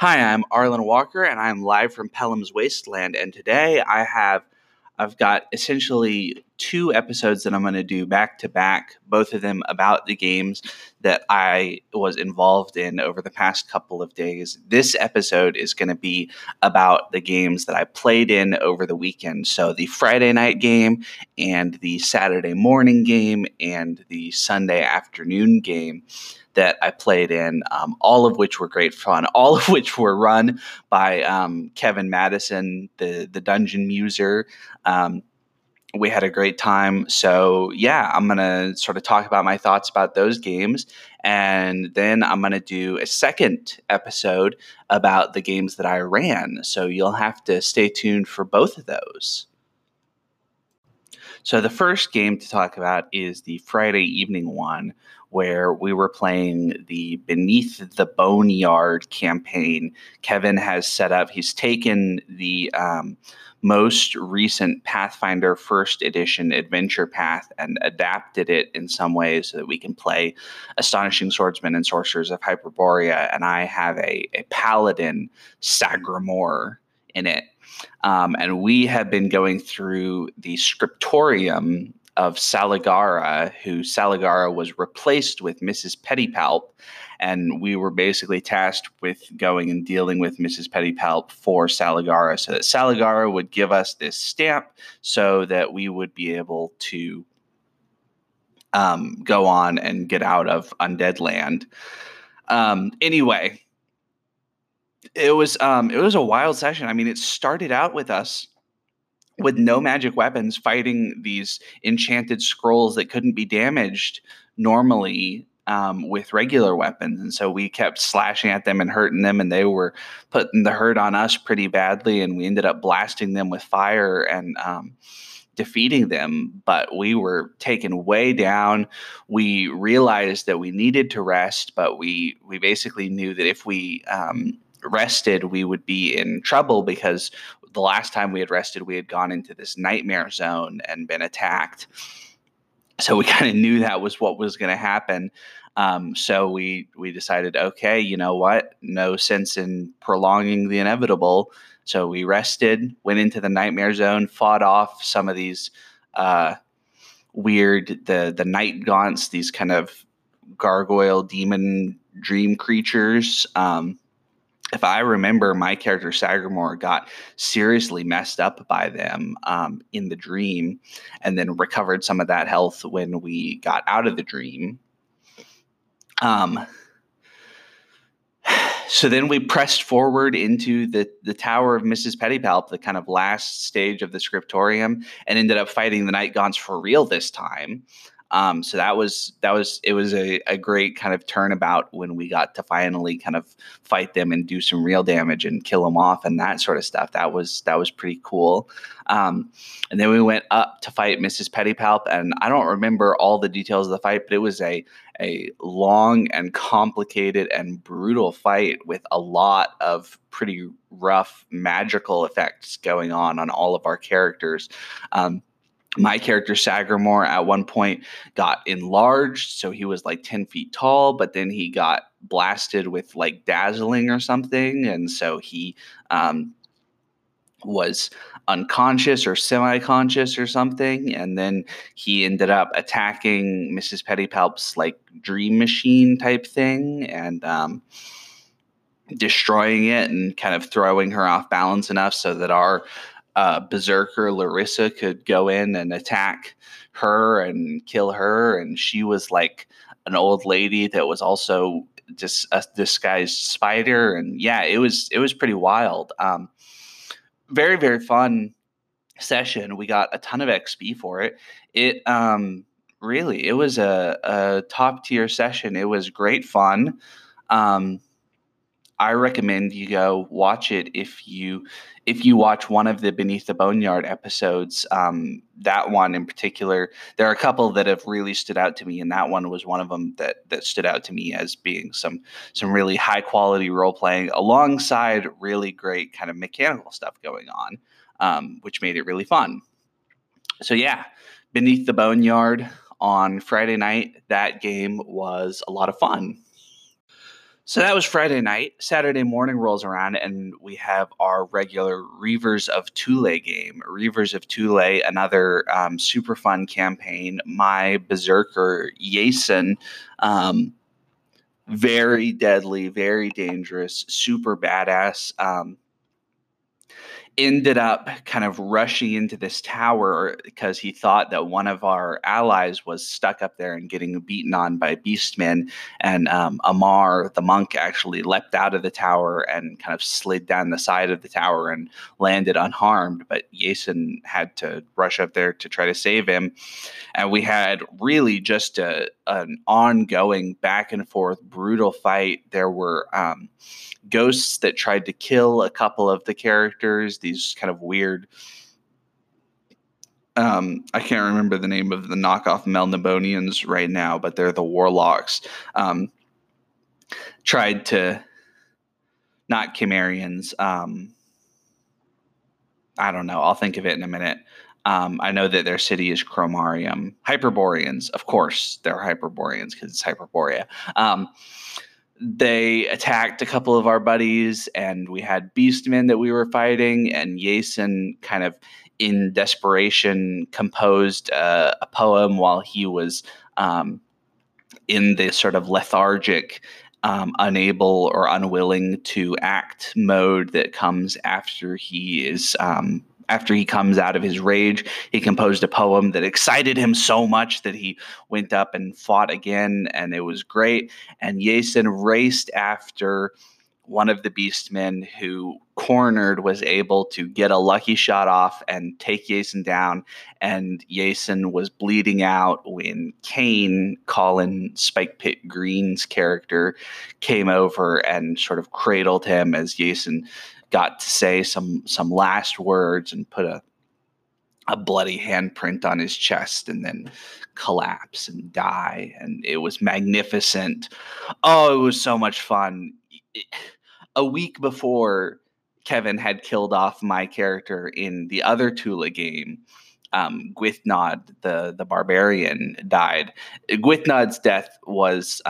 Hi, I'm Arlen Walker, and I'm live from Pelham's Wasteland, and today I've got essentially two episodes that I'm going to do back-to-back, both of them about the games that I was involved in over the past couple of days. This episode is going to be about the games that I played in over the weekend. So the Friday night game and the Saturday morning game and the Sunday afternoon game that I played in, all of which were great fun, all of which were run by Kevin Madison, the dungeon muser. We had a great time. So yeah, I'm going to sort of talk about my thoughts about those games. And then I'm going to do a second episode about the games that I ran. So you'll have to stay tuned for both of those. So the first game to talk about is the Friday evening one, where we were playing the Beneath the Boneyard campaign. Kevin has set up, he's taken the most recent Pathfinder First Edition adventure path and adapted it in some way so that we can play Astonishing Swordsmen and Sorcerers of Hyperborea. And I have a paladin, Sagramore, in it. And we have been going through the Scriptorium of Saligara, who Saligara was replaced with Mrs. Pettypalp, and we were basically tasked with going and dealing with Mrs. Pettypalp for Saligara, so that Saligara would give us this stamp so that we would be able to go on and get out of Undead Land. Anyway, it was a wild session. I mean, it started out with us with no magic weapons, fighting these enchanted scrolls that couldn't be damaged normally with regular weapons. And so we kept slashing at them and hurting them, and they were putting the hurt on us pretty badly, and we ended up blasting them with fire and defeating them. But we were taken way down. We realized that we needed to rest, but we basically knew that if we rested, we would be in trouble, because the last time we had rested, we had gone into this nightmare zone and been attacked. So we kind of knew that was what was going to happen. So we decided, okay, you know what? No sense in prolonging the inevitable. So we rested, went into the nightmare zone, fought off some of these weird, the Nightgaunts, these kind of gargoyle demon dream creatures. If I remember, my character Sagramore got seriously messed up by them in the dream, and then recovered some of that health when we got out of the dream. So then we pressed forward into the Tower of Mrs. Pettypalp, the kind of last stage of the Scriptorium, and ended up fighting the Nightgaunts for real this time. So it was a great kind of turnabout when we got to finally kind of fight them and do some real damage and kill them off and that sort of stuff. That was pretty cool. And then we went up to fight Mrs. Pettypalp, and I don't remember all the details of the fight, but it was a long and complicated and brutal fight with a lot of pretty rough magical effects going on all of our characters. My character Sagramore at one point got enlarged, so he was like 10 feet tall, but then he got blasted with like dazzling or something, and so he was unconscious or semi-conscious or something, and then he ended up attacking Mrs. Pettypalp's like dream machine type thing, and destroying it and kind of throwing her off balance enough so that our berserker Larissa could go in and attack her and kill her, and she was like an old lady that was also just a disguised spider, and yeah, it was pretty wild. Very, very fun session. We got a ton of XP for it. It was a top tier session. It was great fun. I recommend you go watch it if you watch one of the Beneath the Boneyard episodes. That one in particular, there are a couple that have really stood out to me, and that one was one of them that stood out to me as being some really high quality role playing alongside really great kind of mechanical stuff going on, which made it really fun. So yeah, Beneath the Boneyard on Friday night. That game was a lot of fun. So that was Friday night. Saturday morning rolls around, and we have our regular Reavers of Thule game. Reavers of Thule, another super fun campaign. My berserker, Jason, very deadly, very dangerous, super badass, ended up kind of rushing into this tower because he thought that one of our allies was stuck up there and getting beaten on by Beastmen. And Amar, the monk, actually leapt out of the tower and kind of slid down the side of the tower and landed unharmed. But Jason had to rush up there to try to save him. And we had really just an ongoing back and forth brutal fight. There were ghosts that tried to kill a couple of the characters, these kind of weird I can't remember the name of the knockoff Melnibonians right now, but they're the warlocks. Tried to, not Chimerians, I don't know, I'll think of it in a minute. I know that their city is Chromarium. Hyperboreans, of course, they're Hyperboreans because it's Hyperborea. They attacked a couple of our buddies, and we had Beastmen that we were fighting, and Jason kind of in desperation composed a poem while he was in this sort of lethargic, unable or unwilling to act mode that comes after he is... After he comes out of his rage, he composed a poem that excited him so much that he went up and fought again, and it was great. And Jason raced after one of the Beastmen who, cornered, was able to get a lucky shot off and take Jason down. And Jason was bleeding out when Kane, Colin Spike Pit Green's character, came over and sort of cradled him as Jason got to say some last words and put a bloody handprint on his chest and then collapse and die. And it was magnificent. Oh, it was so much fun. A week before, Kevin had killed off my character in the other Thule game. Gwythnod, the barbarian, died. Gwythnod's death was...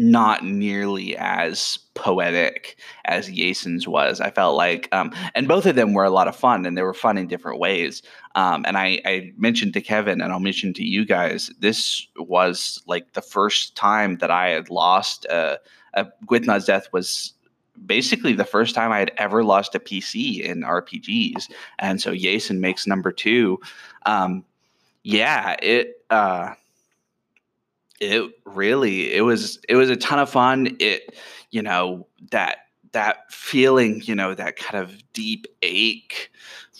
not nearly as poetic as Jason's was. I felt like, and both of them were a lot of fun, and they were fun in different ways. And I mentioned to Kevin, and I'll mention to you guys, this was like the first time that I had lost a Gwythnod's death was basically the first time I had ever lost a PC in RPGs. And so Jason makes number two. It was a ton of fun. It, you know, that feeling, you know, that kind of deep ache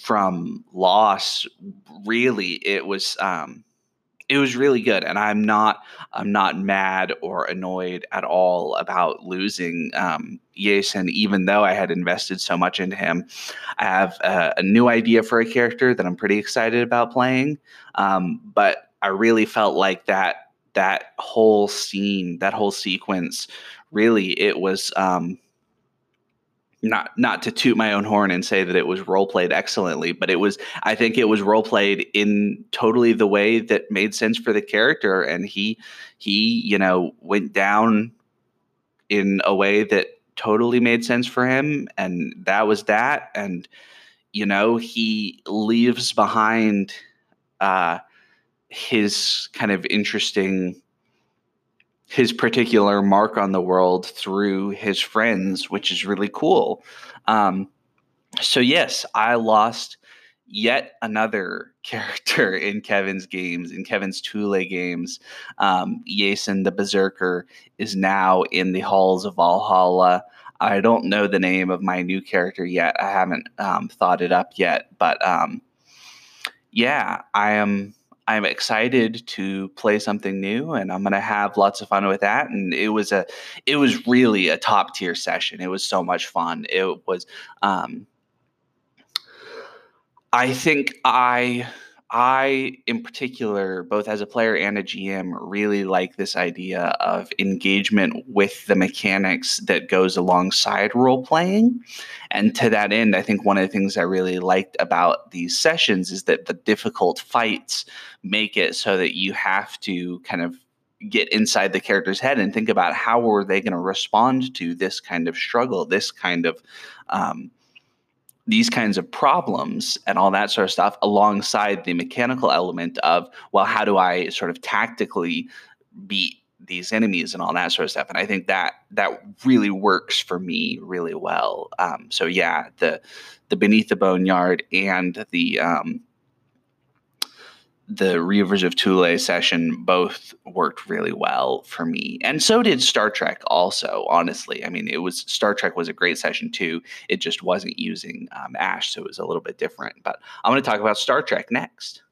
from loss, really, it was really good. And I'm not mad or annoyed at all about losing Jason, even though I had invested so much into him. I have a new idea for a character that I'm pretty excited about playing. But I really felt like that whole scene, that whole sequence, really, it was not to toot my own horn and say that it was role played excellently, but it was, I think it was role played in totally the way that made sense for the character. And he, you know, went down in a way that totally made sense for him. And that was that. And, you know, he leaves behind, his kind of interesting, his particular mark on the world through his friends, which is really cool. So yes, I lost yet another character in Kevin's games, in Kevin's Thule games. Jason the Berserker is now in the halls of Valhalla. I don't know the name of my new character yet. I haven't thought it up yet, but yeah, I'm excited to play something new, and I'm going to have lots of fun with that. And it was really a top tier session. It was so much fun. It was, I think I in particular, both as a player and a GM, really like this idea of engagement with the mechanics that goes alongside role playing. And to that end, I think one of the things I really liked about these sessions is that the difficult fights make it so that you have to kind of get inside the character's head and think about how were they going to respond to this kind of struggle, this kind of these kinds of problems and all that sort of stuff, alongside the mechanical element of, well, how do I sort of tactically beat these enemies and all that sort of stuff. And I think that that really works for me really well. So yeah, the Beneath the Boneyard and the Reavers of Thule session both worked really well for me. And so did Star Trek also, honestly. I mean, it was Star Trek was a great session too. It just wasn't using ASSH, so it was a little bit different. But I'm going to talk about Star Trek next.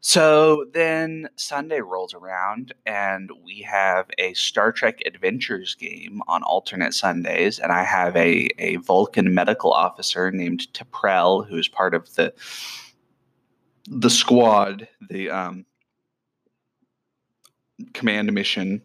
So then Sunday rolls around and we have a Star Trek Adventures game on alternate Sundays. And I have a Vulcan medical officer named T'Prel, who's part of the squad, the command mission,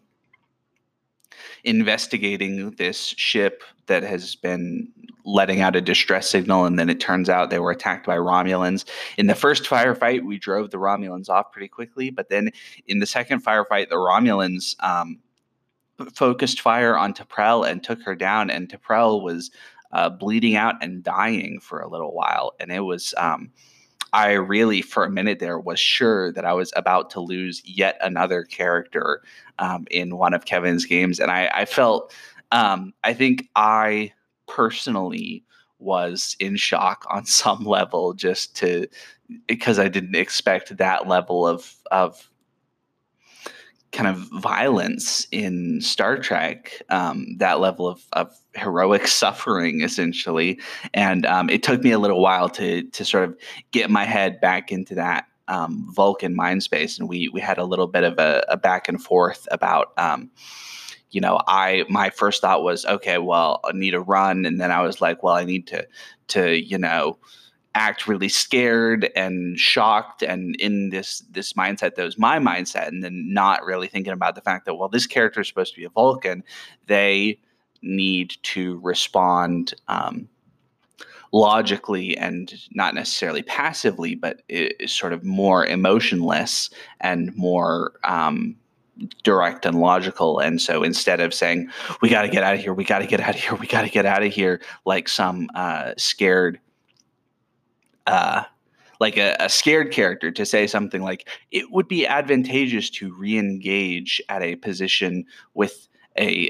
investigating this ship that has been letting out a distress signal, and then it turns out they were attacked by Romulans. In the first firefight, we drove the Romulans off pretty quickly, but then in the second firefight, the Romulans focused fire on T'Prel and took her down, and T'Prel was bleeding out and dying for a little while, and it was... I really, for a minute there, was sure that I was about to lose yet another character in one of Kevin's games. And I felt, I think I personally was in shock on some level just to, because I didn't expect that level of kind of violence in Star Trek, that level of heroic suffering, essentially. And it took me a little while to sort of get my head back into that Vulcan mind space. And we had a little bit of a back and forth about, you know, my first thought was, okay, well, I need to run. And then I was like, well, I need to you know, act really scared and shocked and in this mindset that was my mindset, and then not really thinking about the fact that, well, this character is supposed to be a Vulcan. They need to respond logically and not necessarily passively, but is sort of more emotionless and more direct and logical. And so instead of saying, we got to get out of here, we got to get out of here, we got to get out of here, like some scared like a scared character, to say something like, it would be advantageous to re-engage at a position with a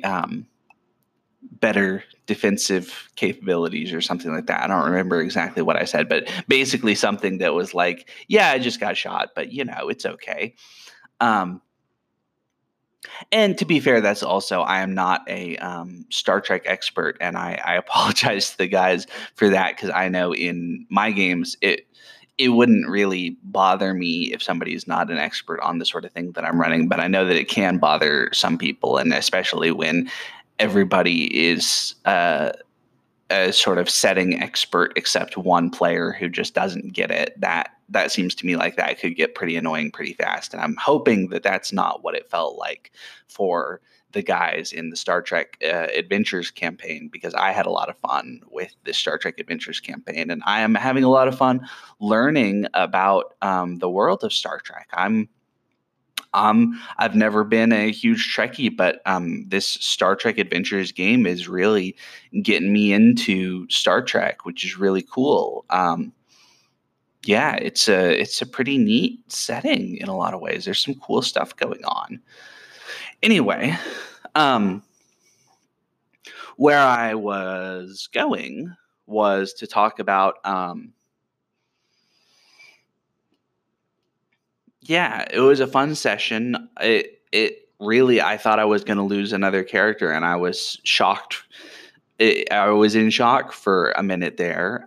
better defensive capabilities or something like that. I don't remember exactly what I said, but basically something that was like, yeah, I just got shot, but you know, it's okay. And to be fair, that's also, I am not a Star Trek expert, and I apologize to the guys for that, because I know in my games, it wouldn't really bother me if somebody is not an expert on the sort of thing that I'm running, but I know that it can bother some people, and especially when everybody is a sort of setting expert except one player who just doesn't get it. That seems to me like that could get pretty annoying pretty fast. And I'm hoping that that's not what it felt like for the guys in the Star Trek Adventures campaign, because I had a lot of fun with the Star Trek Adventures campaign. And I am having a lot of fun learning about the world of Star Trek. I've never been a huge Trekkie, but this Star Trek Adventures game is really getting me into Star Trek, which is really cool. Yeah, it's a pretty neat setting in a lot of ways. There's some cool stuff going on. Anyway, where I was going was to talk about yeah, it was a fun session. It really, I thought I was going to lose another character, and I was shocked. I was in shock for a minute there.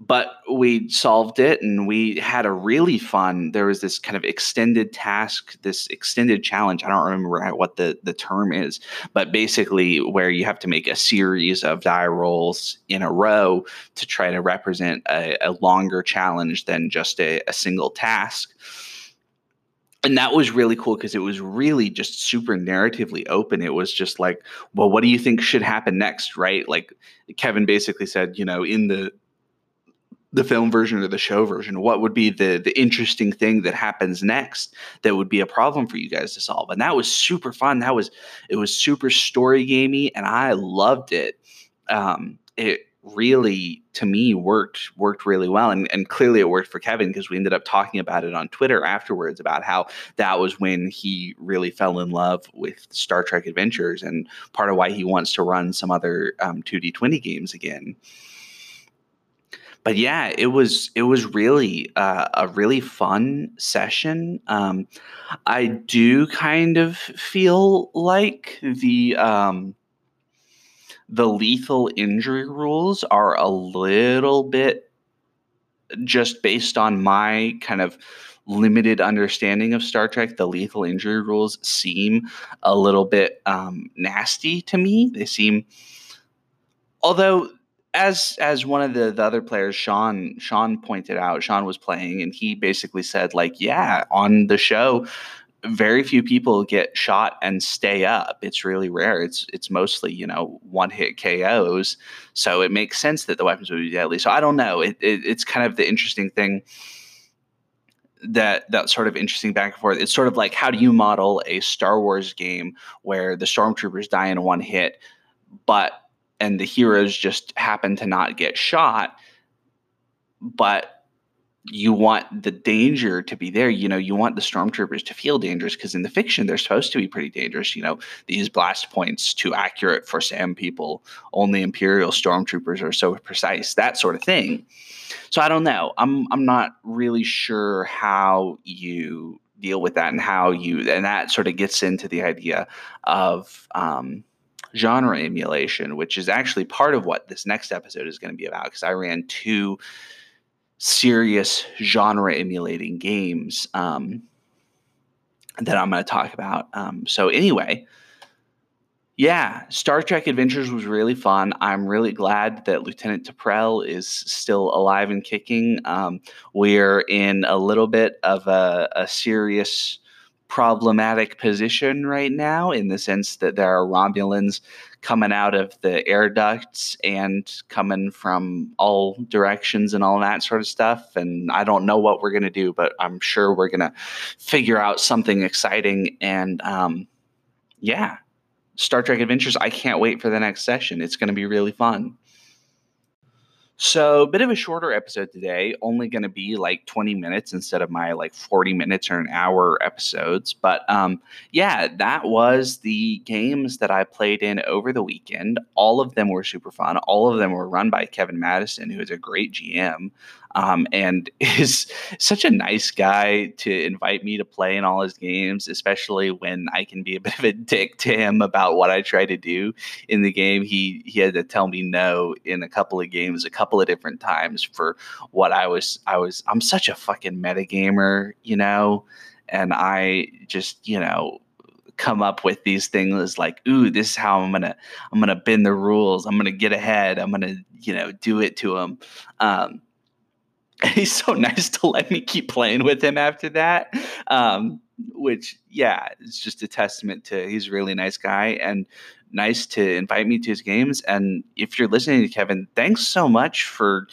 But we solved it, and we had a really fun, there was this kind of extended task, this extended challenge. I don't remember what the term is, but basically where you have to make a series of die rolls in a row to try to represent a longer challenge than just a single task. And that was really cool because it was really just super narratively open. It was just like, well, what do you think should happen next, right? Like Kevin basically said, you know, in the the film version or the show version, what would be the interesting thing that happens next that would be a problem for you guys to solve. And that was super fun. It was super story gamey, and I loved it. It really, to me, worked really well. And clearly it worked for Kevin, because we ended up talking about it on Twitter afterwards about how that was when he really fell in love with Star Trek Adventures, and part of why he wants to run some other 2D20 games again. But yeah, it was really a really fun session. I do kind of feel like the lethal injury rules are a little bit just based on my kind of limited understanding of Star Trek. The lethal injury rules seem a little bit nasty to me. They seem, although as one of the other players, Sean pointed out, Sean was playing, and he basically said, like, yeah, on the show, very few people get shot and stay up. It's really rare. It's mostly, one-hit KOs. So it makes sense that the weapons would be deadly. So I don't know. It's kind of the interesting thing, that sort of interesting back and forth. It's sort of like, how do you model a Star Wars game where the stormtroopers die in one hit, and the heroes just happen to not get shot, but you want the danger to be there. You want the stormtroopers to feel dangerous, because in the fiction, they're supposed to be pretty dangerous. These blast points too accurate for SAM people. Only Imperial stormtroopers are so precise, that sort of thing. So I don't know. I'm not really sure how you deal with that, and and that sort of gets into the idea of genre emulation, which is actually part of what this next episode is going to be about, because I ran two serious genre emulating games that I'm going to talk about. So anyway, yeah, Star Trek Adventures was really fun. I'm really glad that Lieutenant T'Prel is still alive and kicking. We're in a little bit of a serious problematic position right now, in the sense that there are Romulans coming out of the air ducts and coming from all directions and all that sort of stuff. And I don't know what we're going to do, but I'm sure we're going to figure out something exciting. And yeah, Star Trek Adventures, I can't wait for the next session. It's going to be really fun. So a bit of a shorter episode today, only going to be like 20 minutes instead of my like 40 minutes or an hour episodes. But yeah, that was the games that I played in over the weekend. All of them were super fun. All of them were run by Kevin Madison, who is a great GM and is such a nice guy to invite me to play in all his games, especially when I can be a bit of a dick to him about what I try to do in the game. He had to tell me no in a couple of games, couple of different times, for what I'm such a fucking metagamer, and I just, come up with these things like, ooh, this is how I'm going to bend the rules. I'm going to get ahead. I'm going to, do it to him. And he's so nice to let me keep playing with him after that. Which, yeah, it's just a testament to, he's a really nice guy and nice to invite me to his games. And if you're listening to Kevin, thanks so much for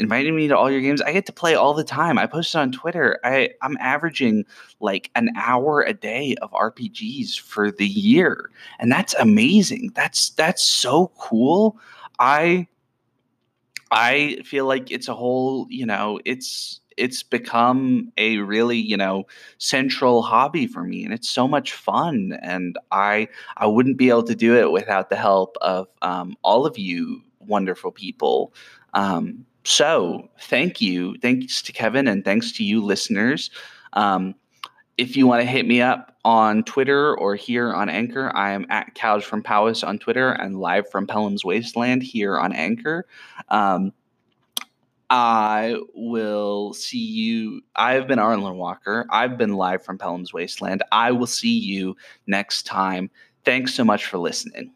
inviting me to all your games. I get to play all the time. I posted on Twitter. I'm averaging like an hour a day of RPGs for the year. And that's amazing. That's so cool. I feel like it's a whole, it's become a really, central hobby for me, and it's so much fun. And I wouldn't be able to do it without the help of all of you wonderful people. So thank you. Thanks to Kevin, and thanks to you listeners. If you want to hit me up on Twitter or here on Anchor, I am at cowsfrompowys on Twitter and live from Pelham's Wasteland here on Anchor. I will see you. I've been Arlen Walker. I've been live from Pelham's Wasteland. I will see you next time. Thanks so much for listening.